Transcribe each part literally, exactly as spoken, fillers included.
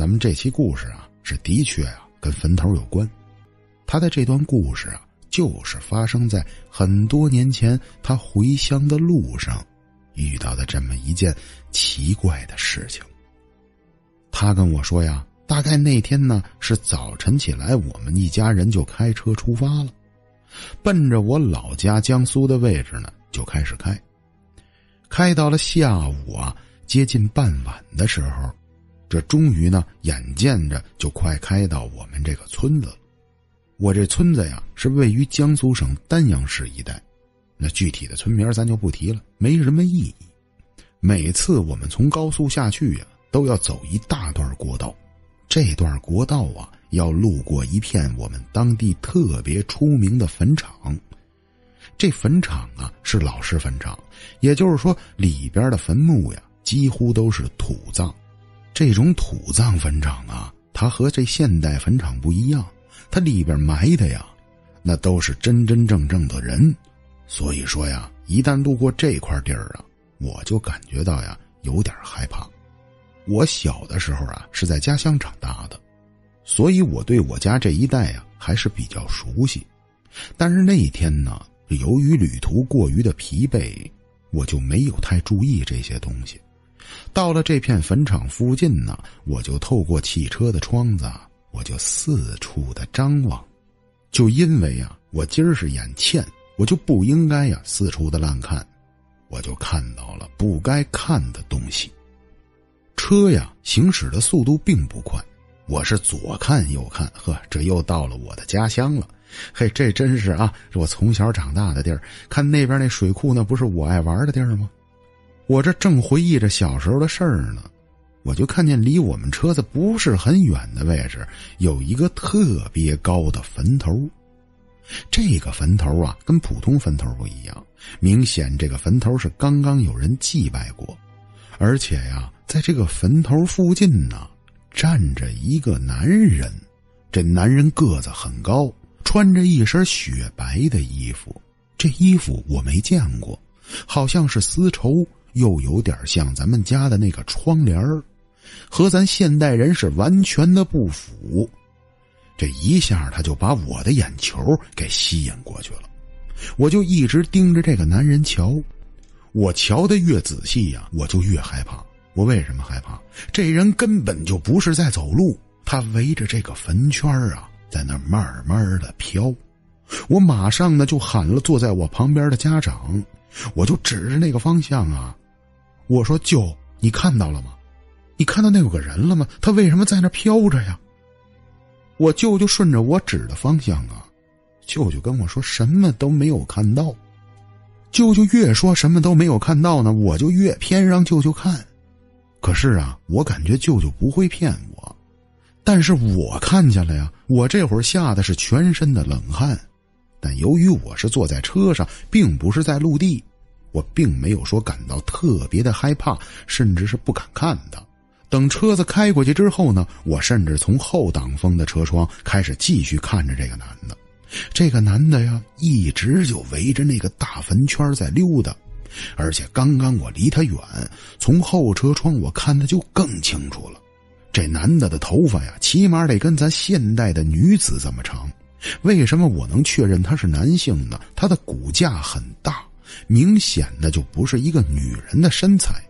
咱们这期故事啊，是的确啊跟坟头有关。他的这段故事啊，就是发生在很多年前他回乡的路上遇到的这么一件奇怪的事情。他跟我说呀，大概那天呢是早晨起来，我们一家人就开车出发了，奔着我老家江苏的位置呢就开始开。开到了下午啊，接近傍晚的时候，这终于呢眼见着就快开到我们这个村子了。我这村子呀是位于江苏省丹阳市一带，那具体的村名咱就不提了，没什么意义。每次我们从高速下去呀，都要走一大段国道，这段国道啊要路过一片我们当地特别出名的坟场。这坟场啊是老式坟场，也就是说里边的坟墓呀几乎都是土葬。这种土葬坟场啊，它和这现代坟场不一样，它里边埋的呀那都是真真正正的人。所以说呀，一旦路过这块地儿啊，我就感觉到呀有点害怕。我小的时候啊是在家乡长大的，所以我对我家这一带啊还是比较熟悉。但是那一天呢，由于旅途过于的疲惫，我就没有太注意这些东西。到了这片坟场附近呢，我就透过汽车的窗子，我就四处的张望。就因为啊我今儿是眼欠，我就不应该呀、啊、四处的乱看，我就看到了不该看的东西。车呀行驶的速度并不快，我是左看右看，呵，这又到了我的家乡了。嘿，这真是啊我从小长大的地儿，看那边那水库，那不是我爱玩的地儿吗？我这正回忆着小时候的事儿呢，我就看见离我们车子不是很远的位置有一个特别高的坟头。这个坟头啊跟普通坟头不一样，明显这个坟头是刚刚有人祭拜过。而且呀、啊、在这个坟头附近呢站着一个男人，这男人个子很高，穿着一身雪白的衣服，这衣服我没见过，好像是丝绸，又有点像咱们家的那个窗帘儿，和咱现代人是完全的不符。这一下他就把我的眼球给吸引过去了，我就一直盯着这个男人瞧。我瞧得越仔细呀、啊、我就越害怕。我为什么害怕？这人根本就不是在走路，他围着这个坟圈啊在那慢慢的飘。我马上呢就喊了坐在我旁边的家长，我就指着那个方向啊，我说舅，你看到了吗？你看到那有个人了吗？他为什么在那飘着呀？我舅就顺着我指的方向啊，舅舅跟我说什么都没有看到。舅舅越说什么都没有看到呢，我就越偏让舅舅看。可是啊我感觉舅舅不会骗我，但是我看见了呀，我这会儿吓得是全身的冷汗。但由于我是坐在车上，并不是在陆地，我并没有说感到特别的害怕，甚至是不敢看的。等车子开过去之后呢，我甚至从后挡风的车窗开始继续看着这个男的。这个男的呀一直就围着那个大坟圈在溜达，而且刚刚我离他远，从后车窗我看的就更清楚了。这男的的头发呀起码得跟咱现代的女子这么长。为什么我能确认他是男性呢？他的骨架很大，明显的就不是一个女人的身材。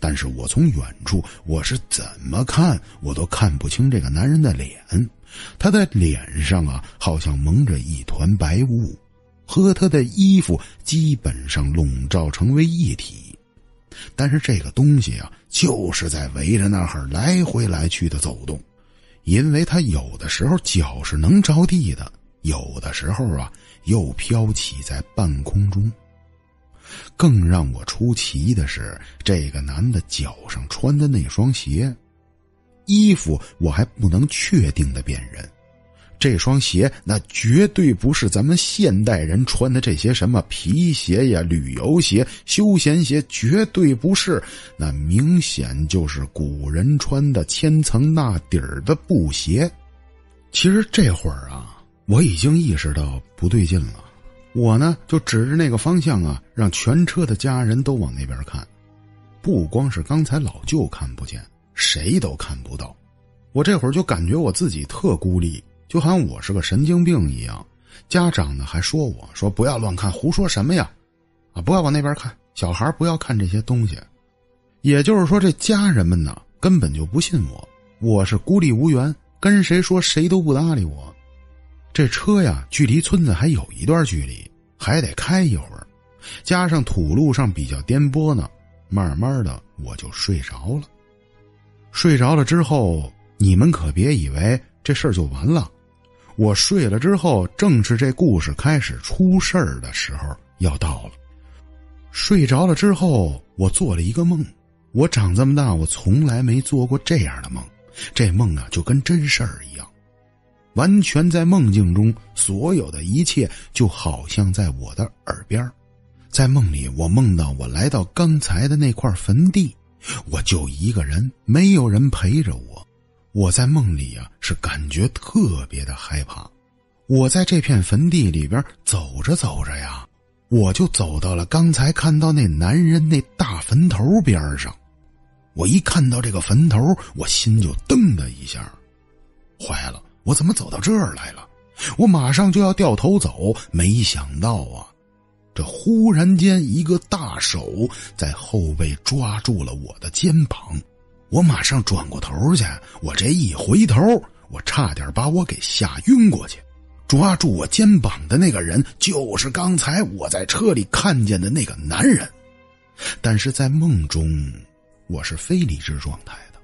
但是我从远处，我是怎么看我都看不清这个男人的脸，他的脸上啊好像蒙着一团白雾，和他的衣服基本上笼罩成为一体。但是这个东西啊就是在围着那儿来回来去的走动，因为它有的时候脚是能着地的，有的时候啊又飘起在半空中。更让我出奇的是，这个男的脚上穿的那双鞋，衣服我还不能确定的辨认，这双鞋那绝对不是咱们现代人穿的这些什么皮鞋呀、旅游鞋、休闲鞋，绝对不是，那明显就是古人穿的千层纳底儿的布鞋。其实这会儿啊我已经意识到不对劲了，我呢就指着那个方向啊，让全车的家人都往那边看。不光是刚才老舅看不见，谁都看不到，我这会儿就感觉我自己特孤立，就好像我是个神经病一样。家长呢还说我说不要乱看，胡说什么呀，啊，不要往那边看，小孩不要看这些东西。也就是说，这家人们呢根本就不信我，我是孤立无援，跟谁说谁都不搭理我。这车呀距离村子还有一段距离，还得开一会儿，加上土路上比较颠簸呢，慢慢的我就睡着了。睡着了之后，你们可别以为这事儿就完了，我睡了之后正是这故事开始出事儿的时候要到了。睡着了之后，我做了一个梦，我长这么大我从来没做过这样的梦，这梦啊就跟真事儿一样，完全在梦境中，所有的一切就好像在我的耳边。在梦里，我梦到我来到刚才的那块坟地，我就一个人，没有人陪着我。我在梦里啊，是感觉特别的害怕。我在这片坟地里边走着走着呀，我就走到了刚才看到那男人那大坟头边上。我一看到这个坟头，我心就噔的一下，坏了，我怎么走到这儿来了？我马上就要掉头走，没想到啊，这忽然间一个大手在后背抓住了我的肩膀，我马上转过头去，我这一回头，我差点把我给吓晕过去。抓住我肩膀的那个人就是刚才我在车里看见的那个男人，但是在梦中我是非理智状态的，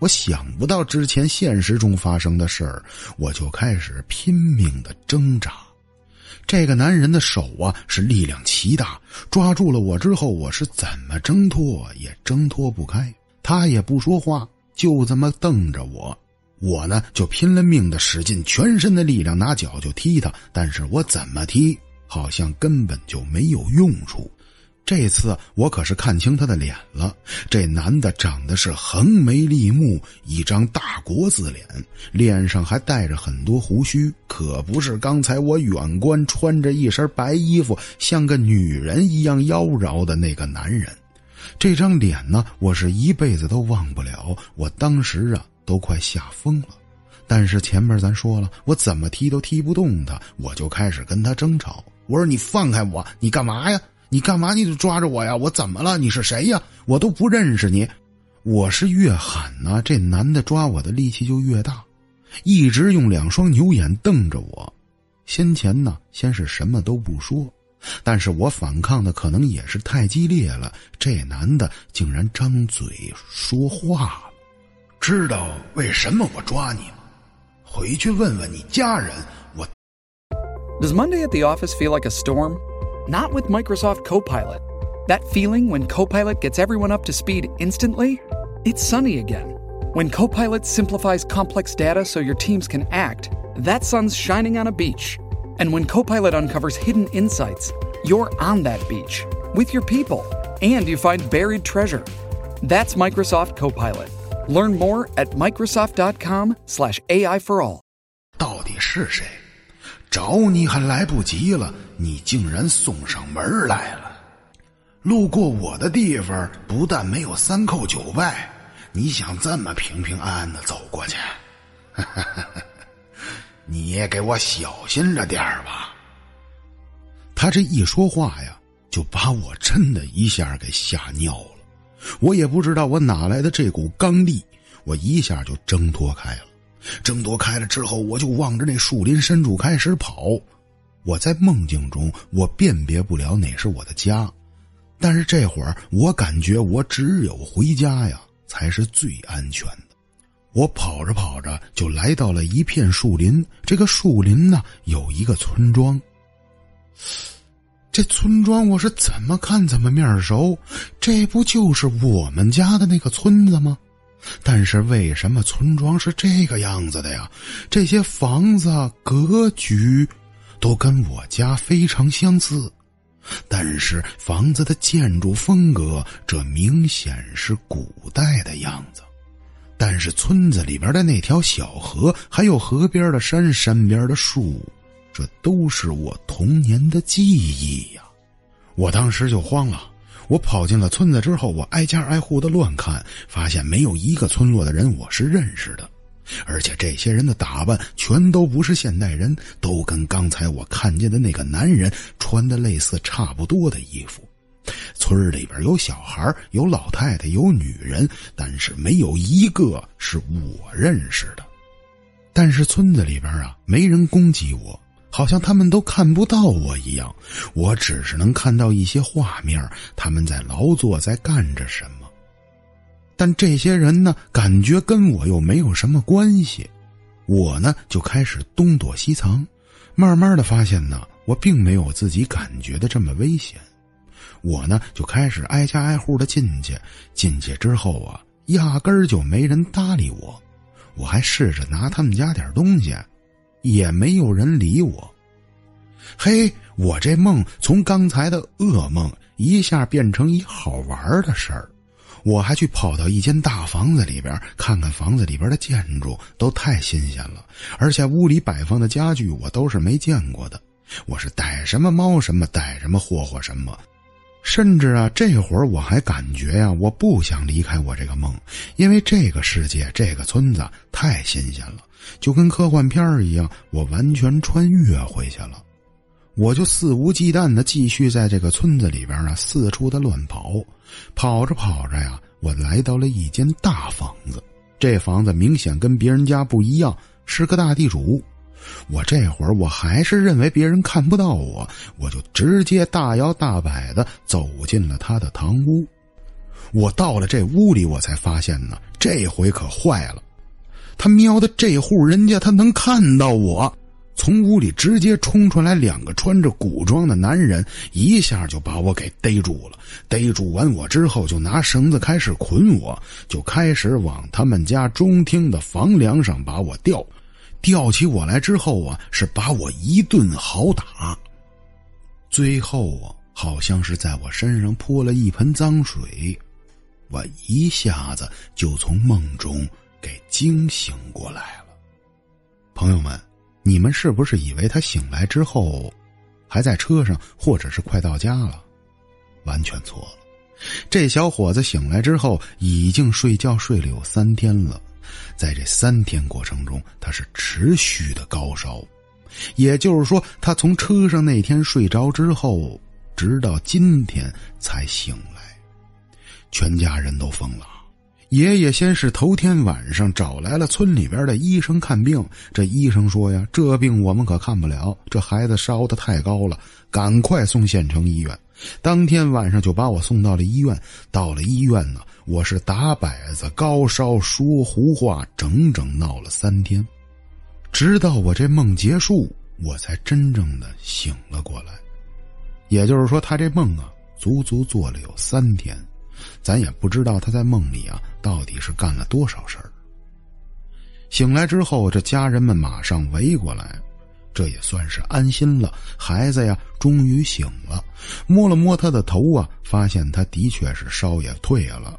我想不到之前现实中发生的事儿，我就开始拼命的挣扎。这个男人的手啊是力量奇大，抓住了我之后，我是怎么挣脱也挣脱不开，他也不说话，就这么瞪着我。我呢就拼了命的使尽全身的力量，拿脚就踢他，但是我怎么踢好像根本就没有用处。这次我可是看清他的脸了，这男的长得是横眉立目，一张大国字脸，脸上还带着很多胡须，可不是刚才我远观穿着一身白衣服像个女人一样妖娆的那个男人。这张脸呢我是一辈子都忘不了，我当时啊都快吓疯了。但是前面咱说了，我怎么踢都踢不动他，我就开始跟他争吵，我说你放开我，你干嘛呀，你干嘛你就抓着我呀，我怎么了，你是谁呀，我都不认识你。我是越喊呢、啊、这男的抓我的力气就越大，一直用两双牛眼瞪着我。先前呢先是什么都不说，但是我反抗的可能也是太激烈了，这男的竟然张嘴说话了。知道为什么我抓你吗？回去问问你家人。我 Does Monday at the office feel like a storm?Not with Microsoft Copilot. That feeling when Copilot gets everyone up to speed instantly? It's sunny again. When Copilot simplifies complex data so your teams can act, that sun's shining on a beach. And when Copilot uncovers hidden insights, you're on that beach with your people and you find buried treasure. That's Microsoft Copilot. Learn more at microsoft dot com slash A I for all. 到底是谁？找你还来不及了，你竟然送上门来了。路过我的地方不但没有三叩九拜，你想这么平平安安的走过去？你也给我小心着点儿吧。他这一说话呀，就把我真的一下给吓尿了。我也不知道我哪来的这股刚力，我一下就挣脱开了。挣脱开了之后，我就望着那树林深处开始跑。我在梦境中我辨别不了哪是我的家，但是这会儿我感觉我只有回家呀才是最安全的。我跑着跑着就来到了一片树林，这个树林呢有一个村庄，这村庄我是怎么看怎么面熟，这不就是我们家的那个村子吗？但是为什么村庄是这个样子的呀？这些房子格局都跟我家非常相似，但是房子的建筑风格这明显是古代的样子。但是村子里边的那条小河，还有河边的山，山边的树，这都是我童年的记忆呀！我当时就慌了，我跑进了村子之后，我挨家挨户的乱看，发现没有一个村落的人我是认识的，而且这些人的打扮全都不是现代人，都跟刚才我看见的那个男人穿的类似差不多的衣服。村里边有小孩，有老太太，有女人，但是没有一个是我认识的。但是村子里边啊，没人攻击我，好像他们都看不到我一样，我只是能看到一些画面，他们在劳作，在干着什么。但这些人呢，感觉跟我又没有什么关系，我呢就开始东躲西藏，慢慢的发现呢，我并没有自己感觉的这么危险。我呢就开始挨家挨户的进去，进去之后啊，压根儿就没人搭理我，我还试着拿他们家点东西，也没有人理我。嘿，我这梦从刚才的噩梦一下变成一好玩的事儿。我还去跑到一间大房子里边，看看房子里边的建筑都太新鲜了，而且屋里摆放的家具我都是没见过的，我是逮什么猫什么，逮什么霍霍什么。甚至啊，这会儿我还感觉呀、啊，我不想离开我这个梦，因为这个世界、这个村子太新鲜了，就跟科幻片一样，我完全穿越回去了。我就肆无忌惮的继续在这个村子里边啊，四处的乱跑，跑着跑着呀、啊，我来到了一间大房子，这房子明显跟别人家不一样，是个大地主。我这会儿我还是认为别人看不到我，我就直接大摇大摆的走进了他的堂屋。我到了这屋里，我才发现呢，这回可坏了，他喵的，这户人家他能看到我。从屋里直接冲出来两个穿着古装的男人，一下就把我给逮住了。逮住完我之后，就拿绳子开始捆我，就开始往他们家中厅的房梁上把我吊。吊起我来之后啊，是把我一顿好打，最后啊，好像是在我身上泼了一盆脏水，我一下子就从梦中给惊醒过来了。朋友们，你们是不是以为他醒来之后还在车上，或者是快到家了？完全错了，这小伙子醒来之后已经睡觉睡了有三天了。在这三天过程中，他是持续的高烧，也就是说，他从车上那天睡着之后，直到今天才醒来。全家人都疯了。爷爷先是头天晚上找来了村里边的医生看病，这医生说呀，这病我们可看不了，这孩子烧得太高了，赶快送县城医院。当天晚上就把我送到了医院。到了医院呢，我是打摆子、高烧、说胡话，整整闹了三天，直到我这梦结束，我才真正的醒了过来。也就是说，他这梦啊，足足做了有三天。咱也不知道他在梦里啊到底是干了多少事儿。醒来之后，这家人们马上围过来，这也算是安心了，孩子呀终于醒了。摸了摸他的头啊，发现他的确是烧也退了。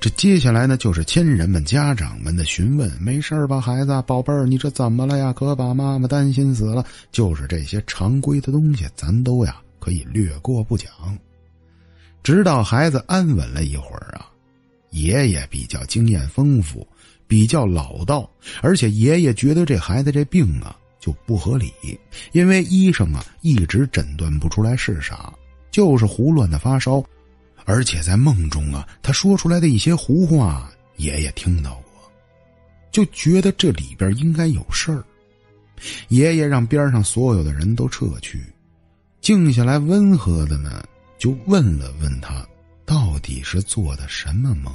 这接下来呢，就是亲人们、家长们的询问，没事吧孩子，宝贝儿，你这怎么了呀，可把妈妈担心死了。就是这些常规的东西，咱都呀可以略过不讲。直到孩子安稳了一会儿啊，爷爷比较经验丰富，比较老道，而且爷爷觉得这孩子这病啊就不合理，因为医生啊一直诊断不出来是啥，就是胡乱的发烧，而且在梦中啊他说出来的一些胡话，爷爷听到过，就觉得这里边应该有事儿。爷爷让边上所有的人都撤去，静下来温和的呢就问了问他到底是做的什么梦。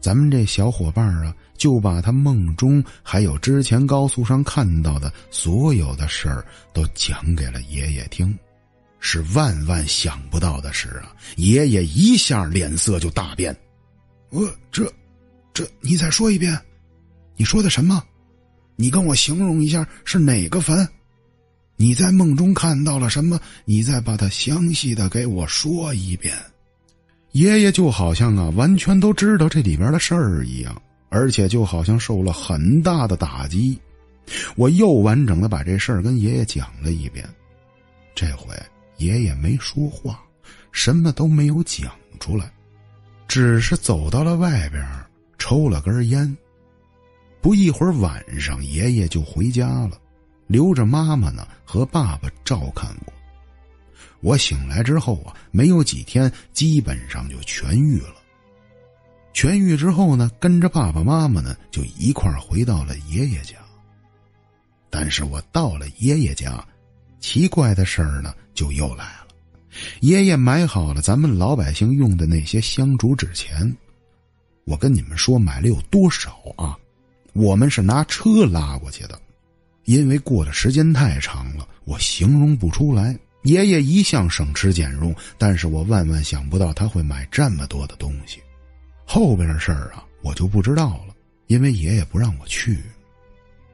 咱们这小伙伴啊就把他梦中还有之前高速上看到的所有的事儿都讲给了爷爷听。是万万想不到的是啊，爷爷一下脸色就大变。呃、哦、这这你再说一遍，你说的什么？你跟我形容一下是哪个坟？你在梦中看到了什么？你再把它详细的给我说一遍。爷爷就好像啊，完全都知道这里边的事儿一样，而且就好像受了很大的打击。我又完整的把这事儿跟爷爷讲了一遍，这回爷爷没说话，什么都没有讲出来，只是走到了外边抽了根烟。不一会儿晚上爷爷就回家了，留着妈妈呢和爸爸照看我。我醒来之后啊，没有几天基本上就痊愈了。痊愈之后呢，跟着爸爸妈妈呢就一块儿回到了爷爷家。但是我到了爷爷家，奇怪的事儿呢就又来了。爷爷买好了咱们老百姓用的那些香烛纸钱，我跟你们说买了有多少啊，我们是拿车拉过去的，因为过的时间太长了，我形容不出来。爷爷一向省吃俭用，但是我万万想不到他会买这么多的东西。后边的事儿啊，我就不知道了，因为爷爷不让我去。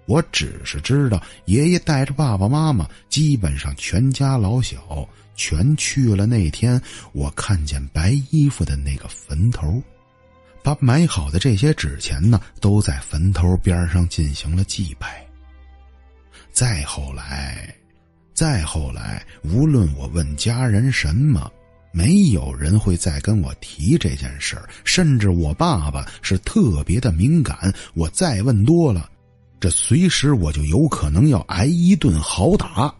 我只是知道爷爷带着爸爸妈妈，基本上全家老小全去了那天我看见白衣服的那个坟头，把买好的这些纸钱呢都在坟头边上进行了祭拜。再后来再后来无论我问家人什么，没有人会再跟我提这件事儿，甚至我爸爸是特别的敏感，我再问多了，这随时我就有可能要挨一顿好打。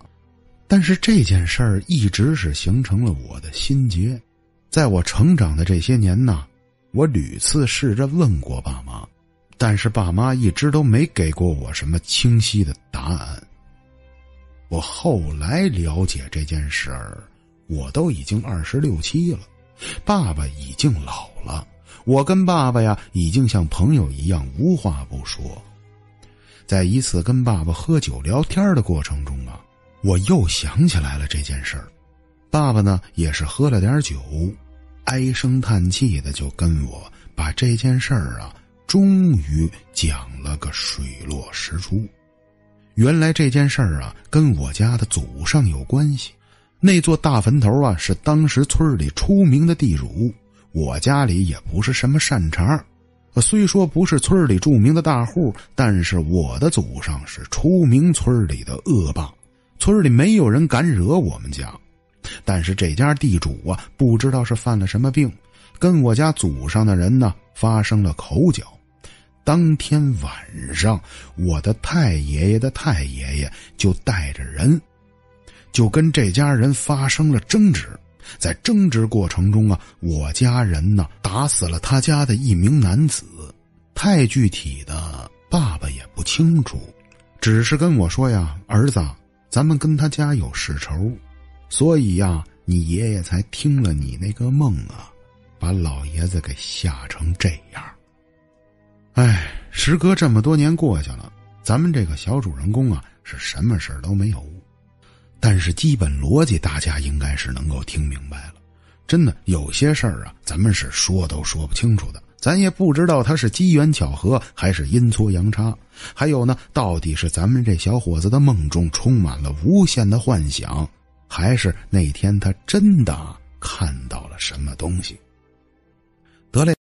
但是这件事儿一直是形成了我的心结。在我成长的这些年呢，我屡次试着问过爸妈，但是爸妈一直都没给过我什么清晰的答案。我后来了解这件事儿，我都已经二十六七了，爸爸已经老了，我跟爸爸呀已经像朋友一样无话不说。在一次跟爸爸喝酒聊天的过程中啊，我又想起来了这件事儿。爸爸呢也是喝了点酒，唉声叹气的就跟我把这件事儿啊终于讲了个水落石出。原来这件事儿啊跟我家的祖上有关系。那座大坟头啊是当时村里出名的地主，我家里也不是什么善茬，虽说不是村里著名的大户，但是我的祖上是出名村里的恶霸，村里没有人敢惹我们家。但是这家地主啊不知道是犯了什么病，跟我家祖上的人呢发生了口角。当天晚上，我的太爷爷的太爷爷就带着人就跟这家人发生了争执。在争执过程中啊，我家人呢打死了他家的一名男子，太具体的爸爸也不清楚，只是跟我说呀，儿子，咱们跟他家有世仇，所以呀你爷爷才听了你那个梦啊，把老爷子给吓成这样。哎，时隔这么多年过去了，咱们这个小主人公啊是什么事都没有，但是基本逻辑大家应该是能够听明白了。真的有些事儿啊咱们是说都说不清楚的，咱也不知道它是机缘巧合还是阴错阳差。还有呢，到底是咱们这小伙子的梦中充满了无限的幻想，还是那天他真的看到了什么东西。得嘞。